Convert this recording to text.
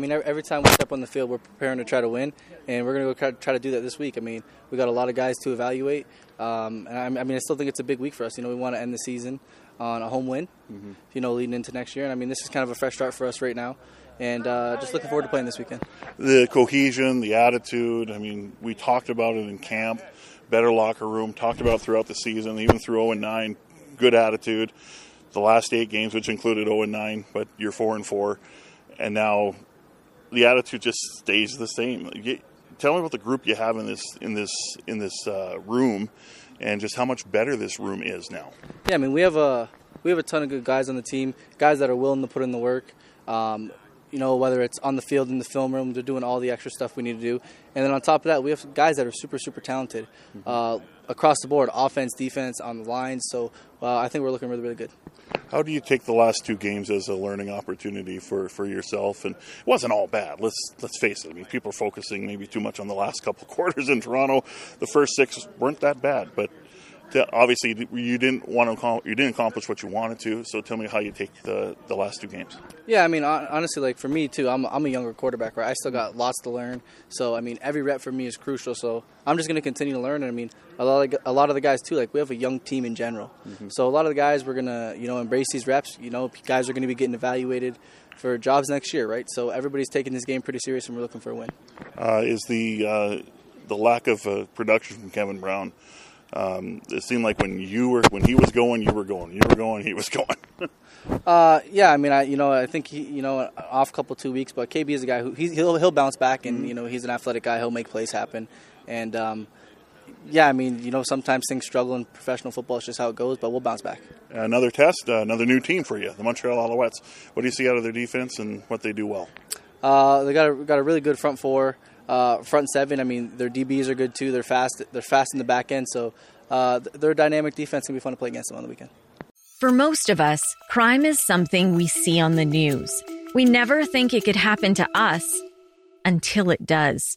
mean, every time we step on the field, we're preparing to try to win, and we're going to go try to do that this week. I mean, we got a lot of guys to evaluate, and I mean, I still think it's a big week for us. You know, we want to end the season on a home win, you know, leading into next year. And, I mean, this is kind of a fresh start for us right now, and just looking forward to playing this weekend. The cohesion, the attitude, I mean, we talked about it in camp, better locker room, talked about throughout the season, even through 0-9, good attitude. The last 8 games, which included 0-9, but you're 4-4, and now the attitude just stays the same. Tell me about the group you have in this room, and just how much better this room is now. Yeah, I mean, we have a ton of good guys on the team, guys that are willing to put in the work. You know, whether it's on the field, in the film room, they're doing all the extra stuff we need to do. And then on top of that, we have guys that are super, super talented across the board, offense, defense, on the line. So I think we're looking really, really good. How do you take the last 2 games as a learning opportunity for yourself? And it wasn't all bad. Let's face it. I mean, people are focusing maybe too much on the last couple of quarters in Toronto. The first 6 weren't that bad, but obviously you didn't accomplish what you wanted to. So tell me how you take the last 2 games. Yeah, I mean, honestly, like for me too, I'm a younger quarterback, right? I still got lots to learn. So I mean, every rep for me is crucial. So I'm just going to continue to learn. And I mean, a lot of the guys too. Like we have a young team in general. So a lot of the guys, we're gonna embrace these reps. You know, guys are going to be getting evaluated for jobs next year, right? So everybody's taking this game pretty serious, and we're looking for a win. Is the lack of production from Kevin Brown? It seemed like when he was going, he was going. Yeah, I mean, I think he, off a couple 2 weeks, but KB is a guy who he'll bounce back, and he's an athletic guy. He'll make plays happen, and yeah, I mean, sometimes things struggle in professional football. It's just how it goes, but we'll bounce back. Another test, another new team for you, the Montreal Alouettes. What do you see out of their defense and what they do well? They got a really good front 4. Front 7, I mean, their DBs are good too. They're fast in the back end, so their dynamic defense can be fun to play against them on the weekend. For most of us, crime is something we see on the news. We never think it could happen to us until it does.